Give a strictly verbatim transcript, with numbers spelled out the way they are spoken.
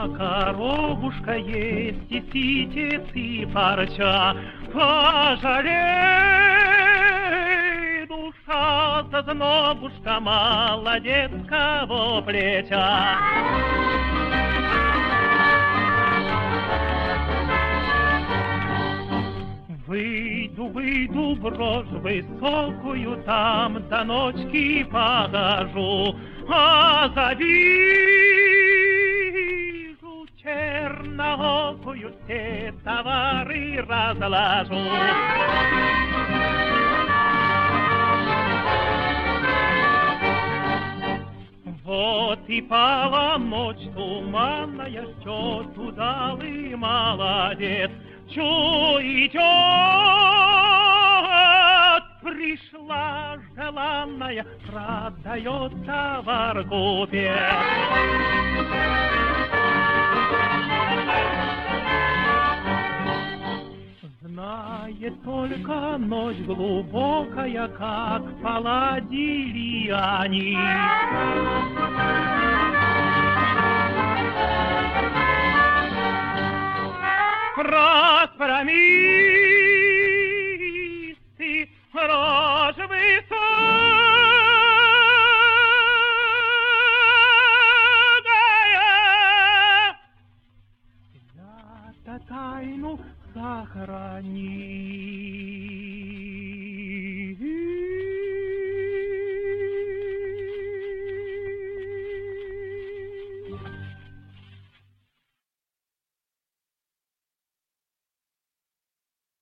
А коробушка есть и ситец, и парча. Пожалей, душа-то знобушка, молодец, кого плеча. Выйду, выйду в рожь высокую, там до ночки подожу, а завижу черноокую, все товары разложу. Вот и пала ночь туманная, что удалый молодец, чу идет, пришла желанная, продает товар купец. Знает только ночь глубокая, как поладили они. Компромиссы, рожь высокая, я-то тайну сохранил.